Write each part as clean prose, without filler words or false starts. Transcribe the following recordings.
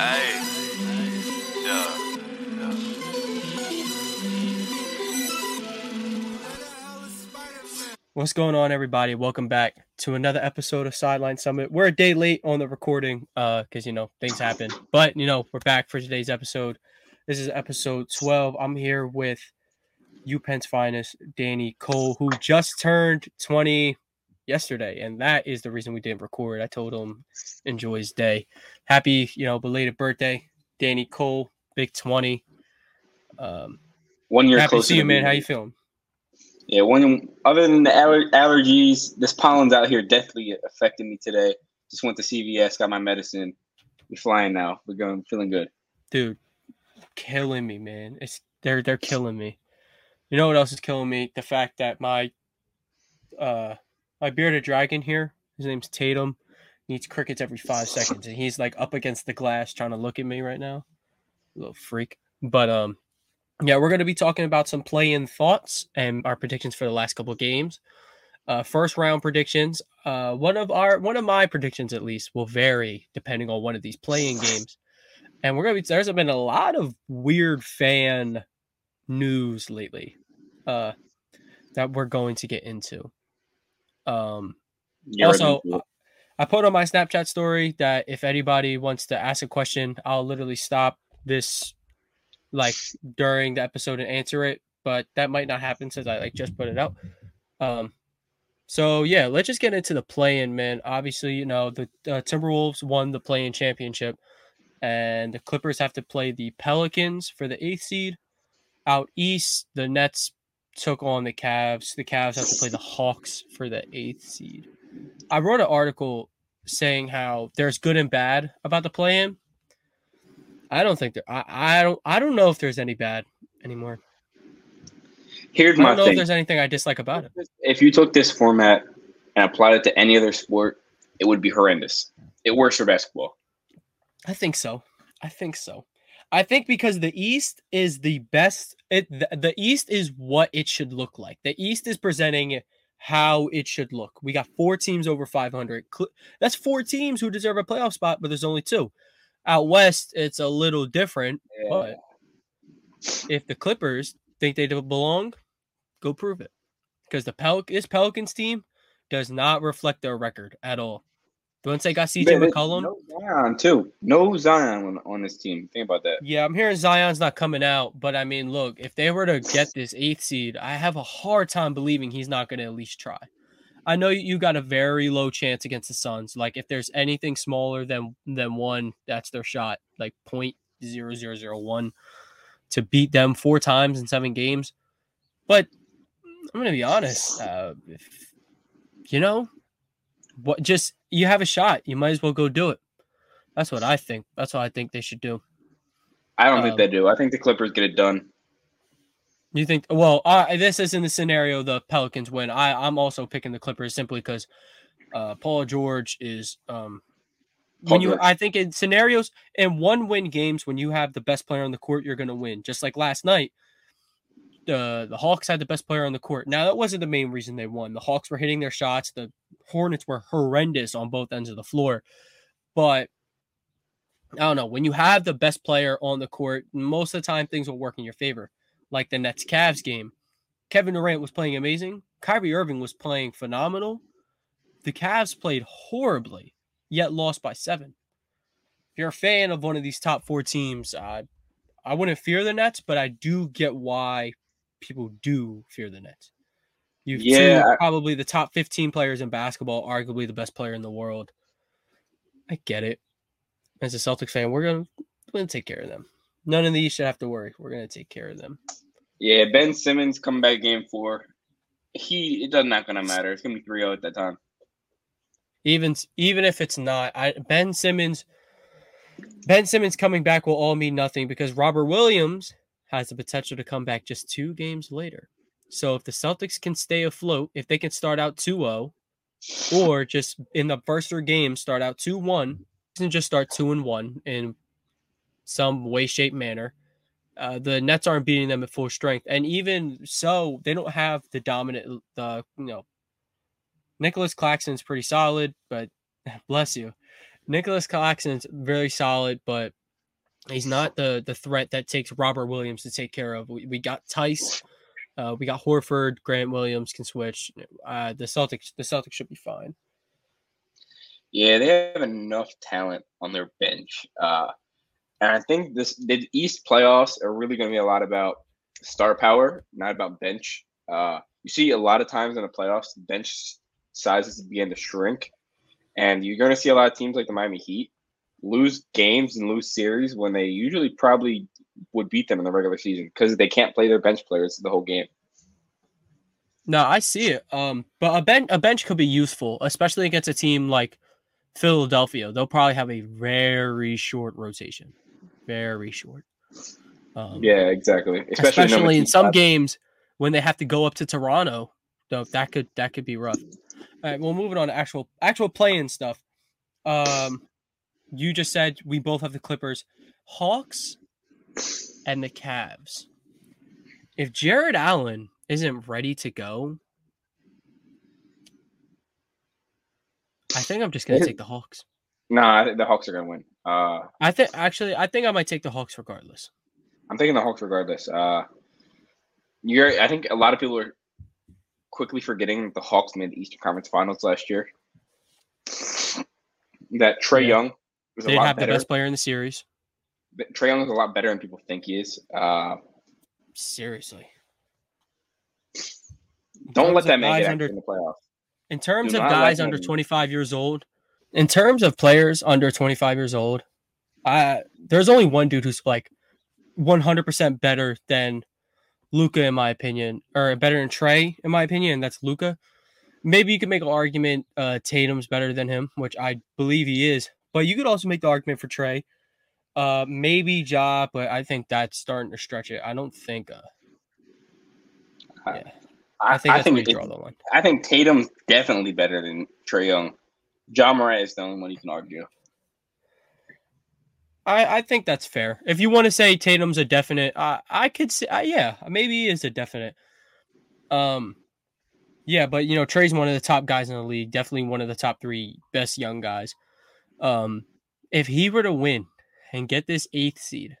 Hey, yeah. What's going on, everybody? Welcome back to another episode of Sideline Summit. We're a day late on the recording because, things happen. But, we're back for today's episode. This is episode 12. I'm here with UPenn's finest, Danny Cole, who just turned 20 yesterday, and that is the reason we didn't record. I told him enjoy his day. Happy, belated birthday, Danny Cole, big 20. 1 year happy closer to see you, man. How you feeling? Yeah, other than the allergies, this pollen's out here deathly affecting me today. Just went to CVS, got my medicine. We're flying now. We're going, feeling good. Dude, killing me, man. They're killing me. You know what else is killing me? The fact that my my bearded dragon here, his name's Tatum, needs crickets every 5 seconds, and he's like up against the glass trying to look at me right now. A little freak. But yeah, we're going to be talking about some play-in thoughts and our predictions for the last couple of games. First round predictions. One of my predictions at least will vary depending on one of these play-in games. And there's been a lot of weird fan news lately that we're going to get into. Also, I put on my Snapchat story that if anybody wants to ask a question, I'll literally stop this during the episode and answer it. But that might not happen since I just put it out. So yeah, let's just get into the play-in, man. Obviously, the Timberwolves won the play-in championship, and the Clippers have to play the Pelicans for the 8th seed. Out east, the Nets took on the Cavs. The Cavs have to play the Hawks for the 8th seed. I wrote an article saying how there's good and bad about the play-in. I don't think I don't know if there's any bad anymore. Here's my thing. I don't know if there's anything I dislike about it. If you took this format and applied it to any other sport, it would be horrendous. It works for basketball. I think so. I think because the East is the best. The East is what it should look like. The East is presenting how it should look. We got 4 teams over 500. That's 4 teams who deserve a playoff spot, but there's only 2. Out West, it's a little different. Yeah. But if the Clippers think they belong, go prove it. Because this Pelicans team does not reflect their record at all. Once they got CJ McCollum. No Zion, too. No Zion on this team. Think about that. Yeah, I'm hearing Zion's not coming out. But, look, if they were to get this 8th seed, I have a hard time believing he's not going to at least try. I know you got a very low chance against the Suns. If there's anything smaller than one, that's their shot. 0.0001 to beat them 4 times in 7 games. But I'm going to be honest. You have a shot. You might as well go do it. That's what I think. That's what I think they should do. I don't think they do. I think the Clippers get it done. You think? Well, this isn't the scenario the Pelicans win. I'm also picking the Clippers simply because Paul George is I think in scenarios and one-win games, when you have the best player on the court, you're going to win. Just like last night, the Hawks had the best player on the court. Now, that wasn't the main reason they won. The Hawks were hitting their shots. The Hornets were horrendous on both ends of the floor. But I don't know. When you have the best player on the court, most of the time things will work in your favor. Like the Nets-Cavs game. Kevin Durant was playing amazing. Kyrie Irving was playing phenomenal. The Cavs played horribly, yet lost by 7. If you're a fan of one of these top four teams, I wouldn't fear the Nets, but I do get why people do fear the Nets. You've probably the top 15 players in basketball, arguably the best player in the world. I get it. As a Celtics fan, we're gonna take care of them. None of these should have to worry. We're gonna take care of them. Yeah, Ben Simmons comeback game 4. It does not gonna matter. It's gonna be 3-0 at that time. Even if it's not, Ben Simmons coming back will all mean nothing because Robert Williams has the potential to come back just 2 games later. So if the Celtics can stay afloat, if they can start out 2-0, or just in the first 3 games start out 2-1, and just start 2-1 in some way, shape, manner, the Nets aren't beating them at full strength. And even so, they don't have the dominant. Nicholas Claxton's pretty solid, but bless you. Nicholas Claxton's very solid, but he's not the threat that takes Robert Williams to take care of. We got Tice, we got Horford, Grant Williams can switch. The Celtics should be fine. Yeah, they have enough talent on their bench. And I think the East playoffs are really going to be a lot about star power, not about bench. You see a lot of times in the playoffs, bench sizes begin to shrink. And you're going to see a lot of teams like the Miami Heat lose games and lose series when they usually probably would beat them in the regular season because they can't play their bench players the whole game. No, I see it. But a bench could be useful, especially against a team like Philadelphia. They'll probably have a very short rotation. Very short. Yeah, exactly. Especially in some games when they have to go up to Toronto. So that could be rough. All right, well, moving on to actual play-in stuff. You just said we both have the Clippers, Hawks, and the Cavs. If Jared Allen isn't ready to go, I think I'm just going to take the Hawks. No, I think the Hawks are going to win. I think I might take the Hawks regardless. I'm taking the Hawks regardless. I think a lot of people are quickly forgetting that the Hawks made the Eastern Conference Finals last year. That Trae Young was a lot better. They have the best player in the series. Trae Young is a lot better than people think he is. Seriously. Don't let that make it in the playoffs. In terms of guys under 25 years old, in terms of players under 25 years old, there's only one dude who's like 100% better than Luka, in my opinion, or better than Trae, in my opinion, and that's Luka. Maybe you could make an argument Tatum's better than him, which I believe he is, but you could also make the argument for Trae. Maybe Ja, but I think that's starting to stretch it. I don't think. I think I think Tatum's definitely better than Trae Young. Ja Morant is the only one you can argue. I think that's fair. If you want to say Tatum's a definite, I could say, maybe he is a definite. Yeah, but, you know, Trae's one of the top guys in the league, definitely one of the top 3 best young guys. If he were to win and get this 8th seed,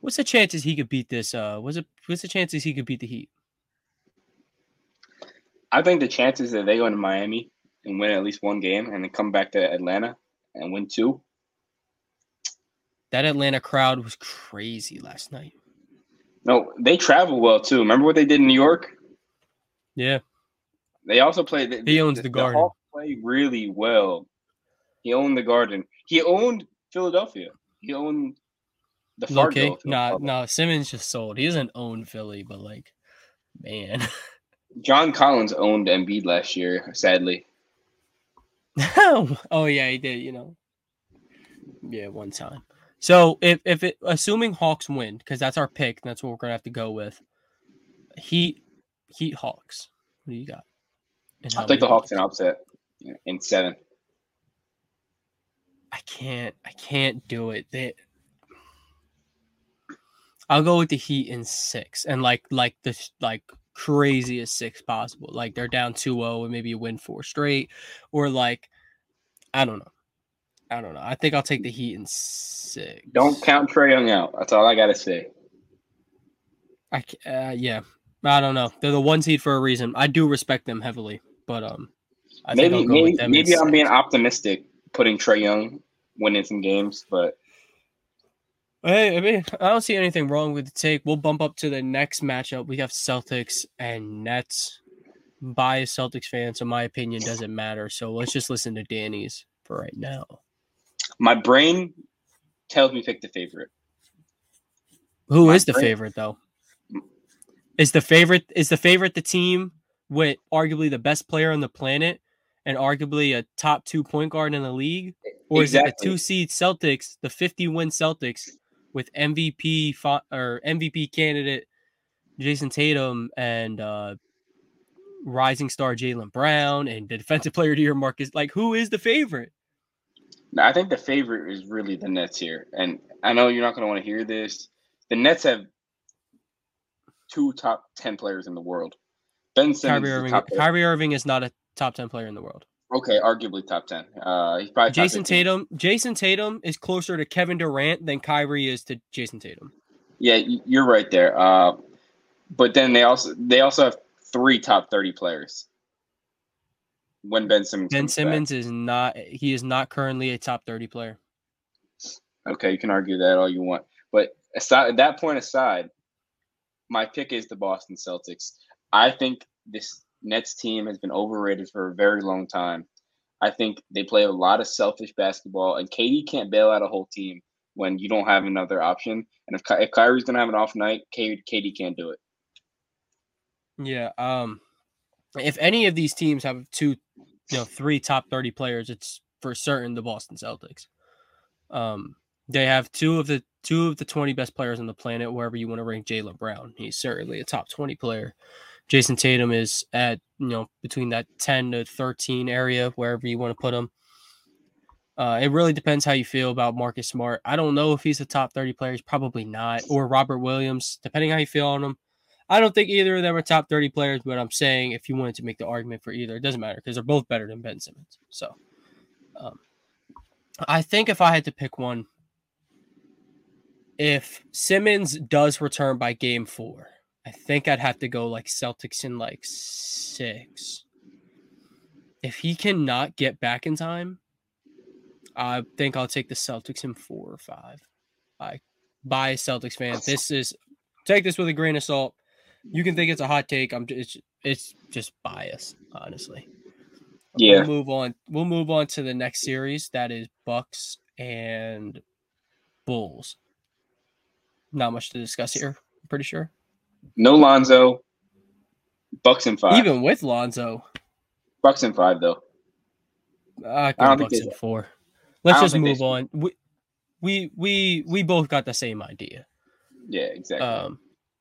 what's the chances he could beat this? What's the chances he could beat the Heat? I think the chances that they go to Miami and win at least one game and then come back to Atlanta and win 2. That Atlanta crowd was crazy last night. No, they travel well, too. Remember what they did in New York? Yeah. They also played. He owns the Garden. The Hawks play really well. He owned the Garden. He owned Philadelphia. He owned the Fargo. No, Simmons just sold. He doesn't own Philly, but, like, man. John Collins owned Embiid last year, sadly. Oh, yeah, he did, you know. Yeah, one time. So, assuming Hawks win, because that's our pick, and that's what we're going to have to go with, Heat Hawks. What do you got? I'll take the Hawks in upset in 7. I can't do it. I'll go with the Heat in 6, and like craziest 6 possible. Like they're down 2-0 and maybe you win 4 straight, or like I don't know. I think I'll take the Heat in 6. Don't count Trae Young out. That's all I gotta say. I don't know. They're the 1 seed for a reason. I do respect them heavily, but I think I'll go with them. Maybe I'm being optimistic putting Trae Young winning some games, but hey, I mean, I don't see anything wrong with the take. We'll bump up to the next matchup. We have Celtics and Nets. By a Celtics fan, so my opinion doesn't matter. So let's just listen to Danny's for right now. My brain tells me pick the favorite. Who is the favorite though? Is the favorite the team with arguably the best player on the planet and arguably a top 2 point guard in the league? Or exactly. Is it the 2 seed Celtics, the 50-win Celtics with MVP candidate Jason Tatum and rising star Jaylen Brown and the defensive player to your Marcus? Like, who is the favorite? I think the favorite is really the Nets here. And I know you're not going to want to hear this. The Nets have two top 10 players in the world. Ben Simmons. Kyrie Irving is not a top 10 player in the world. Okay, arguably top 10. He's probably Jason Tatum is closer to Kevin Durant than Kyrie is to Jason Tatum. Yeah, you're right there. But then they also have three top 30 players. When Ben Simmons is not currently a top 30 player. Okay, you can argue that all you want, but aside, my pick is the Boston Celtics. I think this Nets team has been overrated for a very long time. I think they play a lot of selfish basketball, and KD can't bail out a whole team when you don't have another option. And if Kyrie's gonna have an off night, KD can't do it. Yeah, if any of these teams have three top 30 players, it's for certain the Boston Celtics. They have two of the 20 best players on the planet, wherever you want to rank Jaylen Brown. He's certainly a top 20 player. Jason Tatum is at, between that 10 to 13 area, wherever you want to put him. It really depends how you feel about Marcus Smart. I don't know if he's a top 30 player. He's probably not. Or Robert Williams, depending how you feel on him. I don't think either of them are top 30 players, but I'm saying if you wanted to make the argument for either, it doesn't matter because they're both better than Ben Simmons. So I think if I had to pick one, if Simmons does return by game 4, I think I'd have to go like Celtics in like 6. If he cannot get back in time, I think I'll take the Celtics in 4 or 5. By a Celtics fan, take this with a grain of salt. You can think it's a hot take. It's just bias, honestly. Yeah. We'll move on to the next series. That is Bucks and Bulls. Not much to discuss here, I'm pretty sure. No Lonzo. Bucks in 5. Even with Lonzo. Bucks in 5, though. Bucks in 4. Let's just move on. We both got the same idea. Yeah, exactly.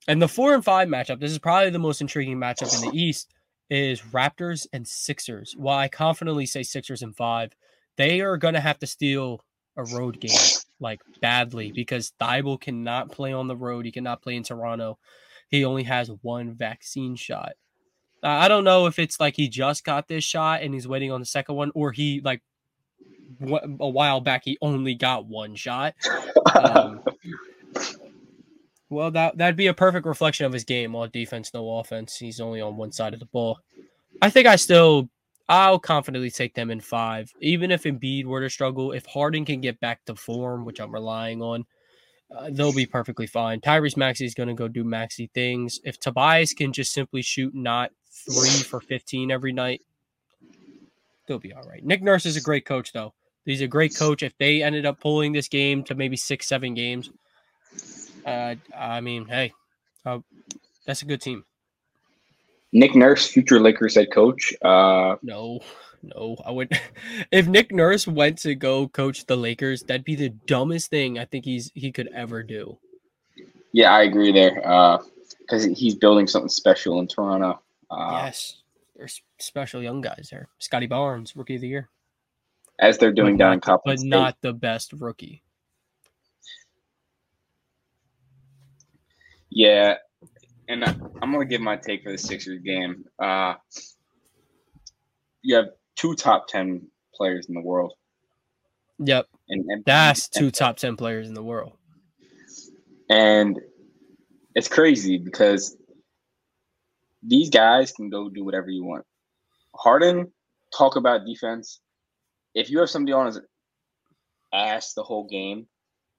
And the 4 and 5 matchup, this is probably the most intriguing matchup in the East, is Raptors and Sixers. While I confidently say Sixers and 5, they are going to have to steal a road game, like, badly, because Thibault cannot play on the road. He cannot play in Toronto. He only has one vaccine shot. I don't know if it's like he just got this shot and he's waiting on the second one, or he, like, a while back, he only got one shot. Well, that'd be a perfect reflection of his game. All defense, no offense. He's only on one side of the ball. I think I'll confidently take them in 5. Even if Embiid were to struggle, if Harden can get back to form, which I'm relying on, they'll be perfectly fine. Tyrese Maxey is going to go do Maxey things. If Tobias can just simply shoot not 3 for 15 every night, they'll be all right. Nick Nurse is a great coach, though. He's a great coach. If they ended up pulling this game to maybe 6-7 games, I mean, hey, that's a good team. Nick Nurse, future Lakers head coach. No, I would. If Nick Nurse went to go coach the Lakers, that'd be the dumbest thing I think he could ever do. Yeah, I agree there. Because he's building something special in Toronto. Yes, there's special young guys there. Scotty Barnes, rookie of the year, as they're doing down in Coppin State, but not the best rookie. Yeah, and I'm going to give my take for the Sixers game. You have two top 10 players in the world. Yep, and that's two top 10 players in the world. And it's crazy because these guys can go do whatever you want. Harden talk about defense. If you have somebody on his ass the whole game,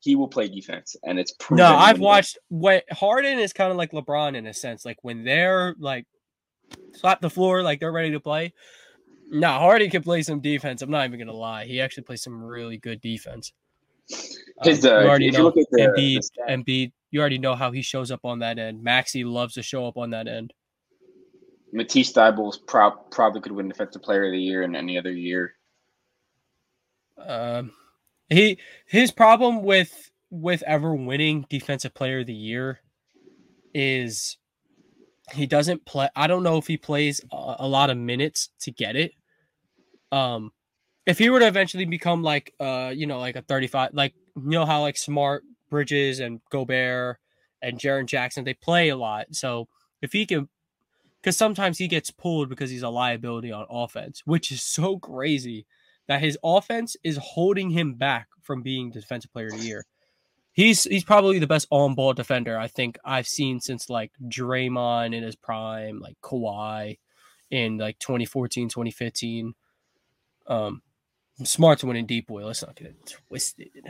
he will play defense, and it's proven. No, I've watched when Harden is kind of like LeBron in a sense. Like when they're like slap the floor, like they're ready to play. No, Harden can play some defense. I'm not even gonna lie. He actually plays some really good defense. His, if you look at the Embiid, you already know how he shows up on that end. Maxey loves to show up on that end. Matisse Thybulle probably could win Defensive Player of the Year in any other year. His problem with ever winning Defensive Player of the Year is he doesn't play. I don't know if he plays a lot of minutes to get it. If he were to eventually become like like a 35, like you know how like Smart, Bridges, and Gobert and Jaren Jackson, they play a lot. So if he can. Because sometimes he gets pulled because he's a liability on offense, which is so crazy that his offense is holding him back from being Defensive Player of the Year. He's probably the best on-ball defender I think I've seen since like Draymond in his prime, like Kawhi in like 2014, 2015. Smart's winning deep boy. Let's not get it twisted.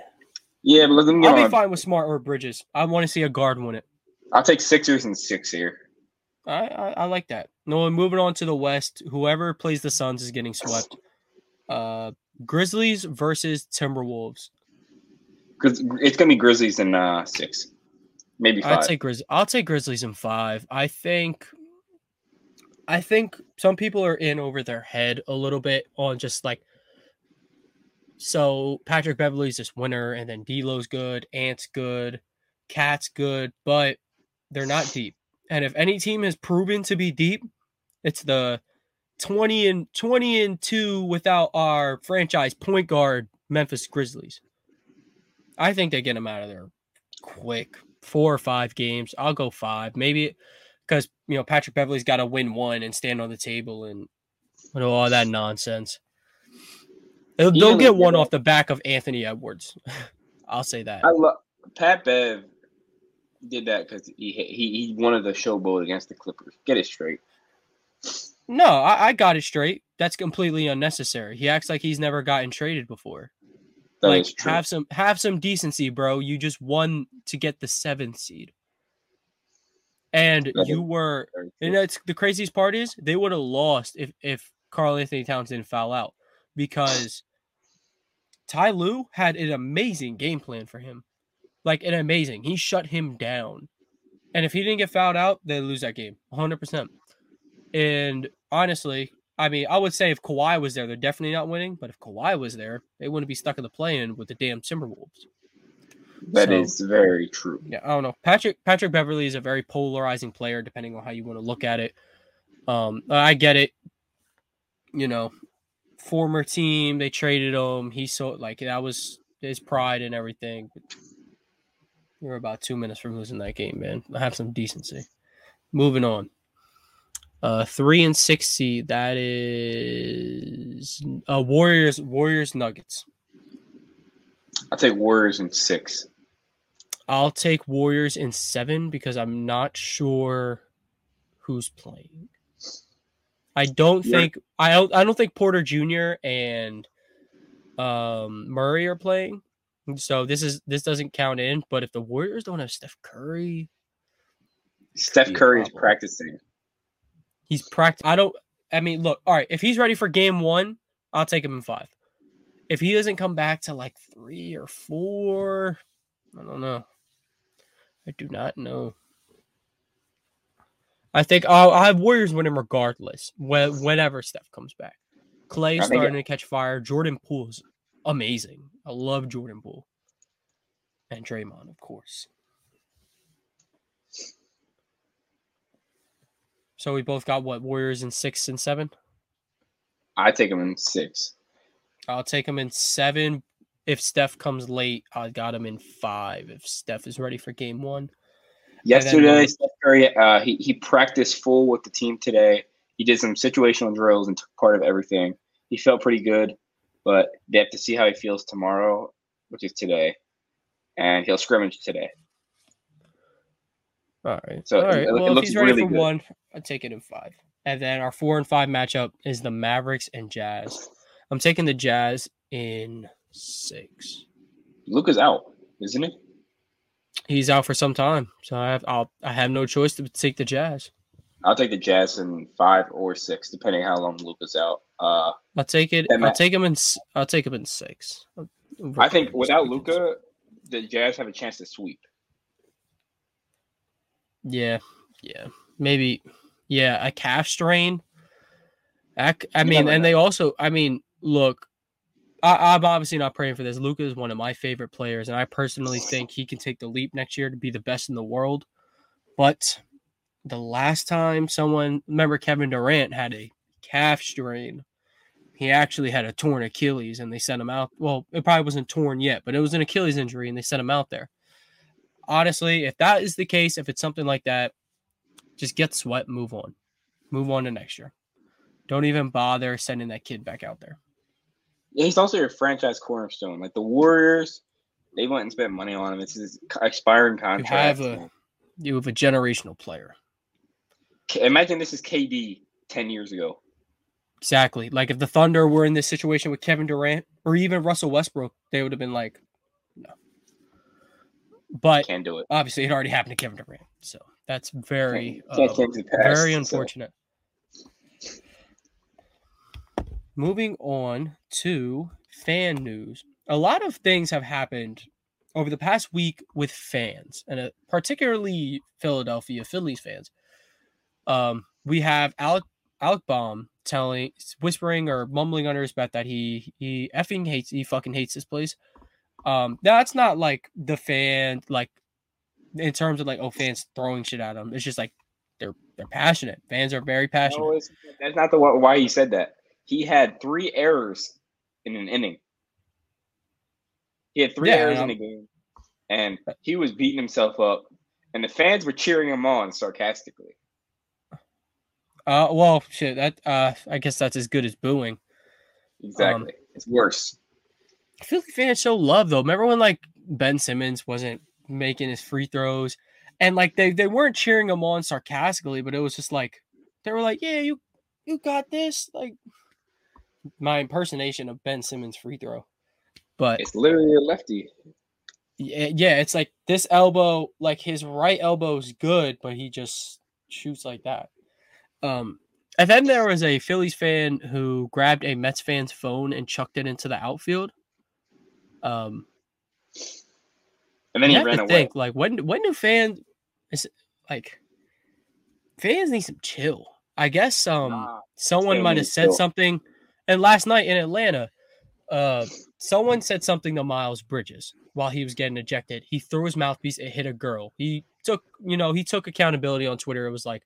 Yeah, but let me go. I'll be fine with Smart or Bridges. I want to see a guard win it. I'll take Sixers and six here. I like that. No, moving on to the West. Whoever plays the Suns is getting swept. Grizzlies versus Timberwolves. It's going to be Grizzlies in six, maybe five. I'll take Grizzlies in five. I think some people are in over their head a little bit on just like. So Patrick Beverly's this winner, and then D'Lo's good, Ant's good, Cat's good, but they're not deep. And if any team has proven to be deep, it's the 20 and 2 without our franchise point guard Memphis Grizzlies. I think they get them out of there quick, 4 or 5 games. I'll go 5, maybe, because Patrick Beverly's got to win one and stand on the table and all that nonsense. They'll get one off the back of Anthony Edwards. I'll say that. I love Pat Bev. Did that because he wanted to showboat against the Clippers. Get it straight. No, I got it straight. That's completely unnecessary. He acts like he's never gotten traded before. That is true. Have some decency, bro. You just won to get the 7th seed, and you were. And that's the craziest part is they would have lost if Karl-Anthony Towns didn't foul out because Ty Lue had an amazing game plan for him. Like an amazing. He shut him down. And if he didn't get fouled out, they lose that game. 100%. And honestly, I mean, I would say if Kawhi was there, they're definitely not winning. But if Kawhi was there, they wouldn't be stuck in the play-in with the damn Timberwolves. That is very true. Yeah, I don't know. Patrick Beverly is a very polarizing player, depending on how you want to look at it. I get it. Former team, they traded him. He saw like that was his pride and everything. We're about 2 minutes from losing that game, man. Have some decency. Moving on. 3 and 6 seed. That is Warriors Nuggets. I'll take Warriors in 6. I'll take Warriors in 7 because I'm not sure who's playing. I don't think Porter Jr. and Murray are playing. So this doesn't count in, but if the Warriors don't have Steph Curry, is practicing. He's practicing. Look, all right. If he's ready for game 1, I'll take him in 5. If he doesn't come back to like 3 or 4, I don't know. I do not know. I think I'll have Warriors winning regardless. Whenever Steph comes back, Clay starting to catch fire. Jordan Poole's amazing. I love Jordan Poole and Draymond, of course. So we both got what? Warriors in 6 and 7? I take him in 6. I'll take him in 7. If Steph comes late, I got him in 5. If Steph is ready for game 1. Yesterday, Steph Curry, he practiced full with the team today. He did some situational drills and took part of everything. He felt pretty good. But they have to see how he feels tomorrow, which is today, and he'll scrimmage today. All right. So all right. Well, if he's ready really for good. 1, I'll take it in 5. And then our 4 and 5 matchup is the Mavericks and Jazz. I'm taking the Jazz in 6. Luka's out, isn't he? He's out for some time, so I have no choice to take the Jazz. I'll take the Jazz in 5 or 6, depending how long Luka's out. I'll take him in 6. I think without Luka, the Jazz have a chance to sweep. Yeah, maybe. Yeah, a calf strain. Look, I'm obviously not praying for this. Luka is one of my favorite players, and I personally think he can take the leap next year to be the best in the world. But the last time Kevin Durant had a calf strain. He actually had a torn Achilles, and they sent him out. Well, it probably wasn't torn yet, but it was an Achilles injury, and they sent him out there. Honestly, if that is the case, if it's something like that, just get swept, move on. Move on to next year. Don't even bother sending that kid back out there. Yeah, he's also your franchise cornerstone. Like the Warriors, they went and spent money on him. It's his expiring contract. You have a generational player. Imagine this is KD 10 years ago. Exactly. Like if the Thunder were in this situation with Kevin Durant or even Russell Westbrook, they would have been like, no. But can't do it. Obviously, it already happened to Kevin Durant. So that's very unfortunate. So. Moving on to fan news. A lot of things have happened over the past week with fans, and particularly Phillies fans. We have Alec Baum whispering or mumbling under his breath that he fucking hates this place. That's not like the fan, like in terms of like, oh, fans throwing shit at him. It's just like they're passionate. Fans are very passionate. No, that's not the why he said that. He had 3 errors in an inning. He had 3 errors in a game, and he was beating himself up, and the fans were cheering him on sarcastically. Well, shit. That I guess that's as good as booing. Exactly, it's worse. Philly fans show love though. Remember when like Ben Simmons wasn't making his free throws, and like they weren't cheering him on sarcastically, but it was just like they were like, "Yeah, you got this." Like my impersonation of Ben Simmons' free throw, but it's literally a lefty. Yeah, it's like this elbow, like his right elbow's good, but he just shoots like that. And then there was a Phillies fan who grabbed a Mets fan's phone and chucked it into the outfield. And then he ran away. Think, like when do fans fans need some chill? I guess someone might have said something. And last night in Atlanta, someone said something to Miles Bridges while he was getting ejected. He threw his mouthpiece and hit a girl. He took accountability on Twitter. It was like,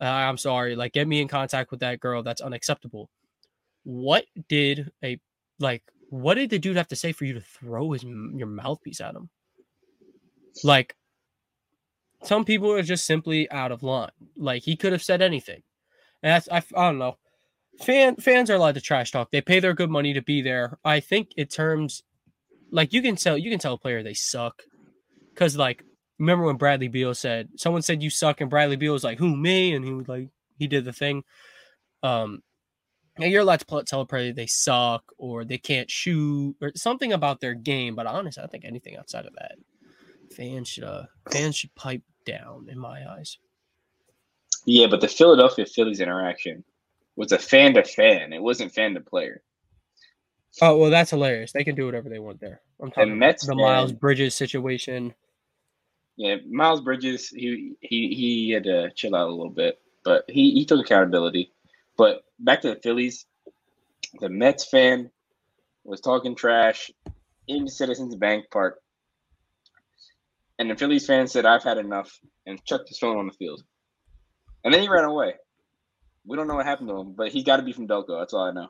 I'm sorry, like get me in contact with that girl. That's unacceptable. What did the dude have to say for you to throw your mouthpiece at him? Like, some people are just simply out of line. Like, he could have said anything. And that's, I don't know. Fans are allowed to trash talk. They pay their good money to be there. I think in terms, like, you can tell a player they suck. Because, like, remember when Bradley Beal said, someone said you suck, and Bradley Beal was like, who, me? And he was like, he did the thing. Now you're allowed to tell a player they suck or they can't shoot or something about their game, but honestly, I think anything outside of that, fans should pipe down in my eyes. Yeah, but the Philadelphia Phillies interaction was a fan to fan. It wasn't fan to player. Oh well, that's hilarious. They can do whatever they want there. I'm talking about the Miles Bridges situation. Yeah, Miles Bridges, he had to chill out a little bit, but he took accountability. But back to the Phillies, the Mets fan was talking trash in Citizens Bank Park. And the Phillies fan said, I've had enough, and chucked his phone on the field. And then he ran away. We don't know what happened to him, but he's got to be from Delco. That's all I know.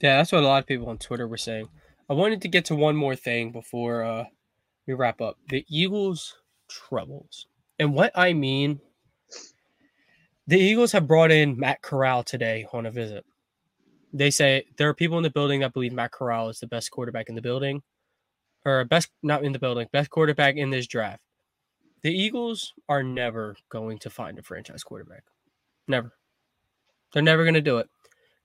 Yeah, that's what a lot of people on Twitter were saying. I wanted to get to one more thing before we wrap up. The Eagles' troubles. And what I mean... The Eagles have brought in Matt Corral today on a visit. They say there are people in the building that believe Matt Corral is the best quarterback in the building, or best quarterback in this draft. The Eagles are never going to find a franchise quarterback. Never. They're never going to do it.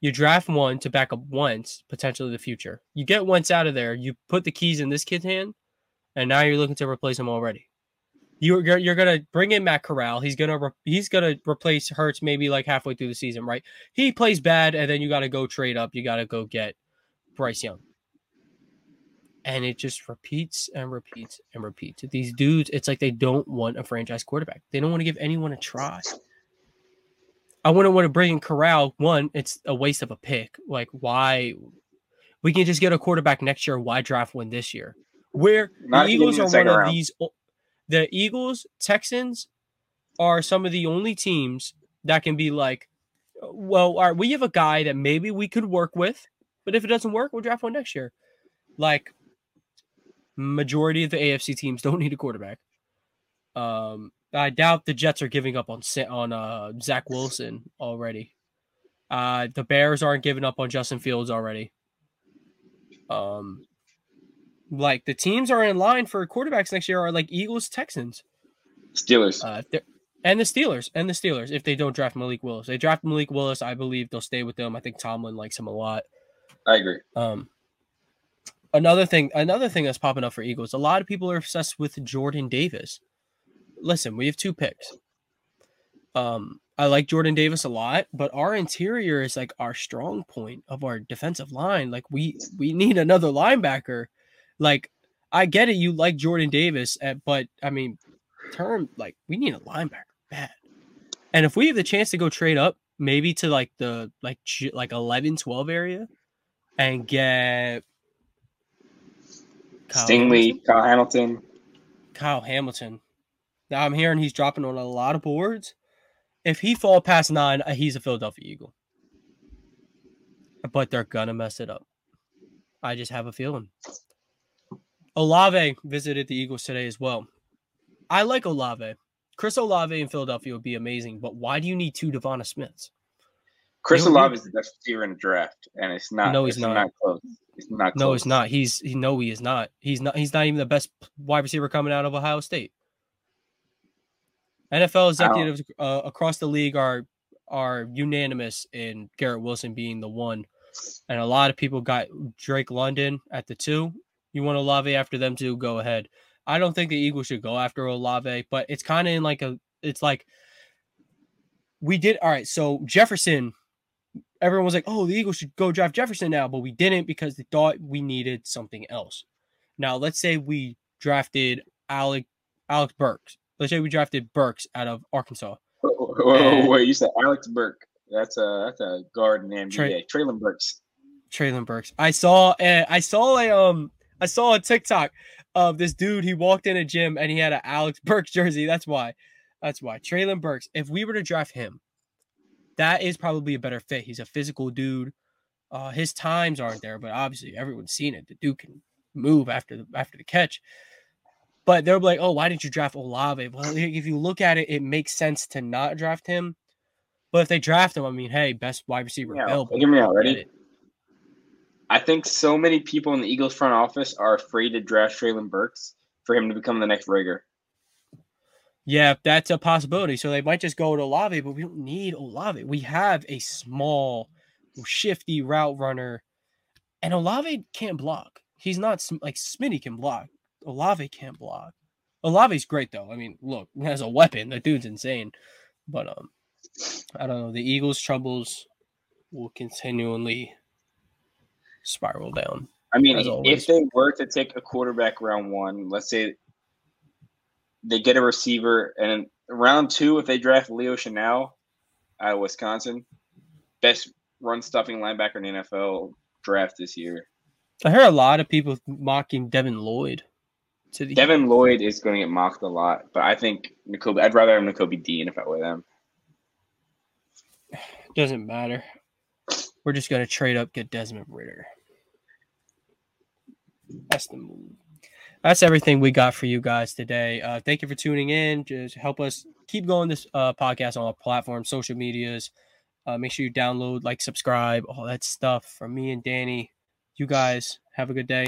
You draft one to back up Wentz, potentially the future. You get Wentz out of there. You put the keys in this kid's hand, and now you're looking to replace him already. You're going to bring in Matt Corral. He's gonna replace Hurts maybe like halfway through the season, right? He plays bad, and then you got to go trade up. You got to go get Bryce Young. And it just repeats and repeats and repeats. These dudes, it's like they don't want a franchise quarterback. They don't want to give anyone a try. I wouldn't want to bring in Corral. One, it's a waste of a pick. Like, why? We can just get a quarterback next year. Why draft one this year? Where the Eagles are one of these. The Eagles, Texans are some of the only teams that can be like, well, all right, we have a guy that maybe we could work with, but if it doesn't work, we'll draft one next year. Like, majority of the AFC teams don't need a quarterback. I doubt the Jets are giving up on Zach Wilson already. The Bears aren't giving up on Justin Fields already. Like the teams are in line for quarterbacks next year are like Eagles, Texans, Steelers, and the Steelers if they don't draft Malik Willis. They draft Malik Willis, I believe they'll stay with them. I think Tomlin likes him a lot. I agree. Another thing that's popping up for Eagles, a lot of people are obsessed with Jordan Davis. Listen, we have two picks. I like Jordan Davis a lot, but our interior is like our strong point of our defensive line. Like we need another linebacker. Like I get it, you like Jordan Davis, but I mean, we need a linebacker bad. And if we have the chance to go trade up, maybe to like the 11-12 area, and get Kyle Hamilton. Now I'm hearing he's dropping on a lot of boards. If he falls past 9, he's a Philadelphia Eagle. But they're going to mess it up. I just have a feeling. Olave visited the Eagles today as well. I like Olave. Chris Olave in Philadelphia would be amazing, but why do you need two Devonta Smiths? Chris Olave is the best receiver in the draft, and it's not. No, he's not close. It's not close. No, it's not. He is not. He's not even the best wide receiver coming out of Ohio State. NFL executives across the league are unanimous in Garrett Wilson being the one, and a lot of people got Drake London at the 2. You want Olave after them too? Go ahead. I don't think the Eagles should go after Olave, but it's kind of in like a. It's like we did all right. So Jefferson. Everyone was like, oh, the Eagles should go draft Jefferson now, but we didn't because they thought we needed something else. Now, let's say we drafted Alex Burks. Let's say we drafted Burks out of Arkansas. Wait, you said Alex Burke. That's a guard in the NBA. Traylon Burks. Traylon Burks. I saw a TikTok of this dude. He walked in a gym and he had an Alex Burks jersey. That's why. Traylon Burks. If we were to draft him, that is probably a better fit. He's a physical dude. His times aren't there, but obviously everyone's seen it. The dude can move after the catch. But they're like, oh, why didn't you draft Olave? Well, if you look at it, it makes sense to not draft him. But if they draft him, I mean, hey, best wide receiver available. Hear me out, ready? I think so many people in the Eagles front office are afraid to draft Traylon Burks for him to become the next Rager. Yeah, that's a possibility. So they might just go to Olave, but we don't need Olave. We have a small, shifty route runner, and Olave can't block. He's not like Smitty can block. Olave can't block. Olave's great, though. I mean, look, as a weapon, that dude's insane. But I don't know. The Eagles' troubles will continually spiral down. I mean, if they were to take a quarterback round 1, let's say – they get a receiver, and round 2, if they draft Leo Chanel out of Wisconsin, best run-stuffing linebacker in the NFL draft this year. I heard a lot of people mocking Devin Lloyd. Devin Lloyd is going to get mocked a lot, but I think I'd rather have Nakobe Dean if I were them. Doesn't matter. We're just going to trade up, get Desmond Ridder. That's the move. That's everything we got for you guys today. Thank you for tuning in. Just help us keep going this podcast on all platforms, social medias. Make sure you download, like, subscribe, all that stuff from me and Danny. You guys have a good day.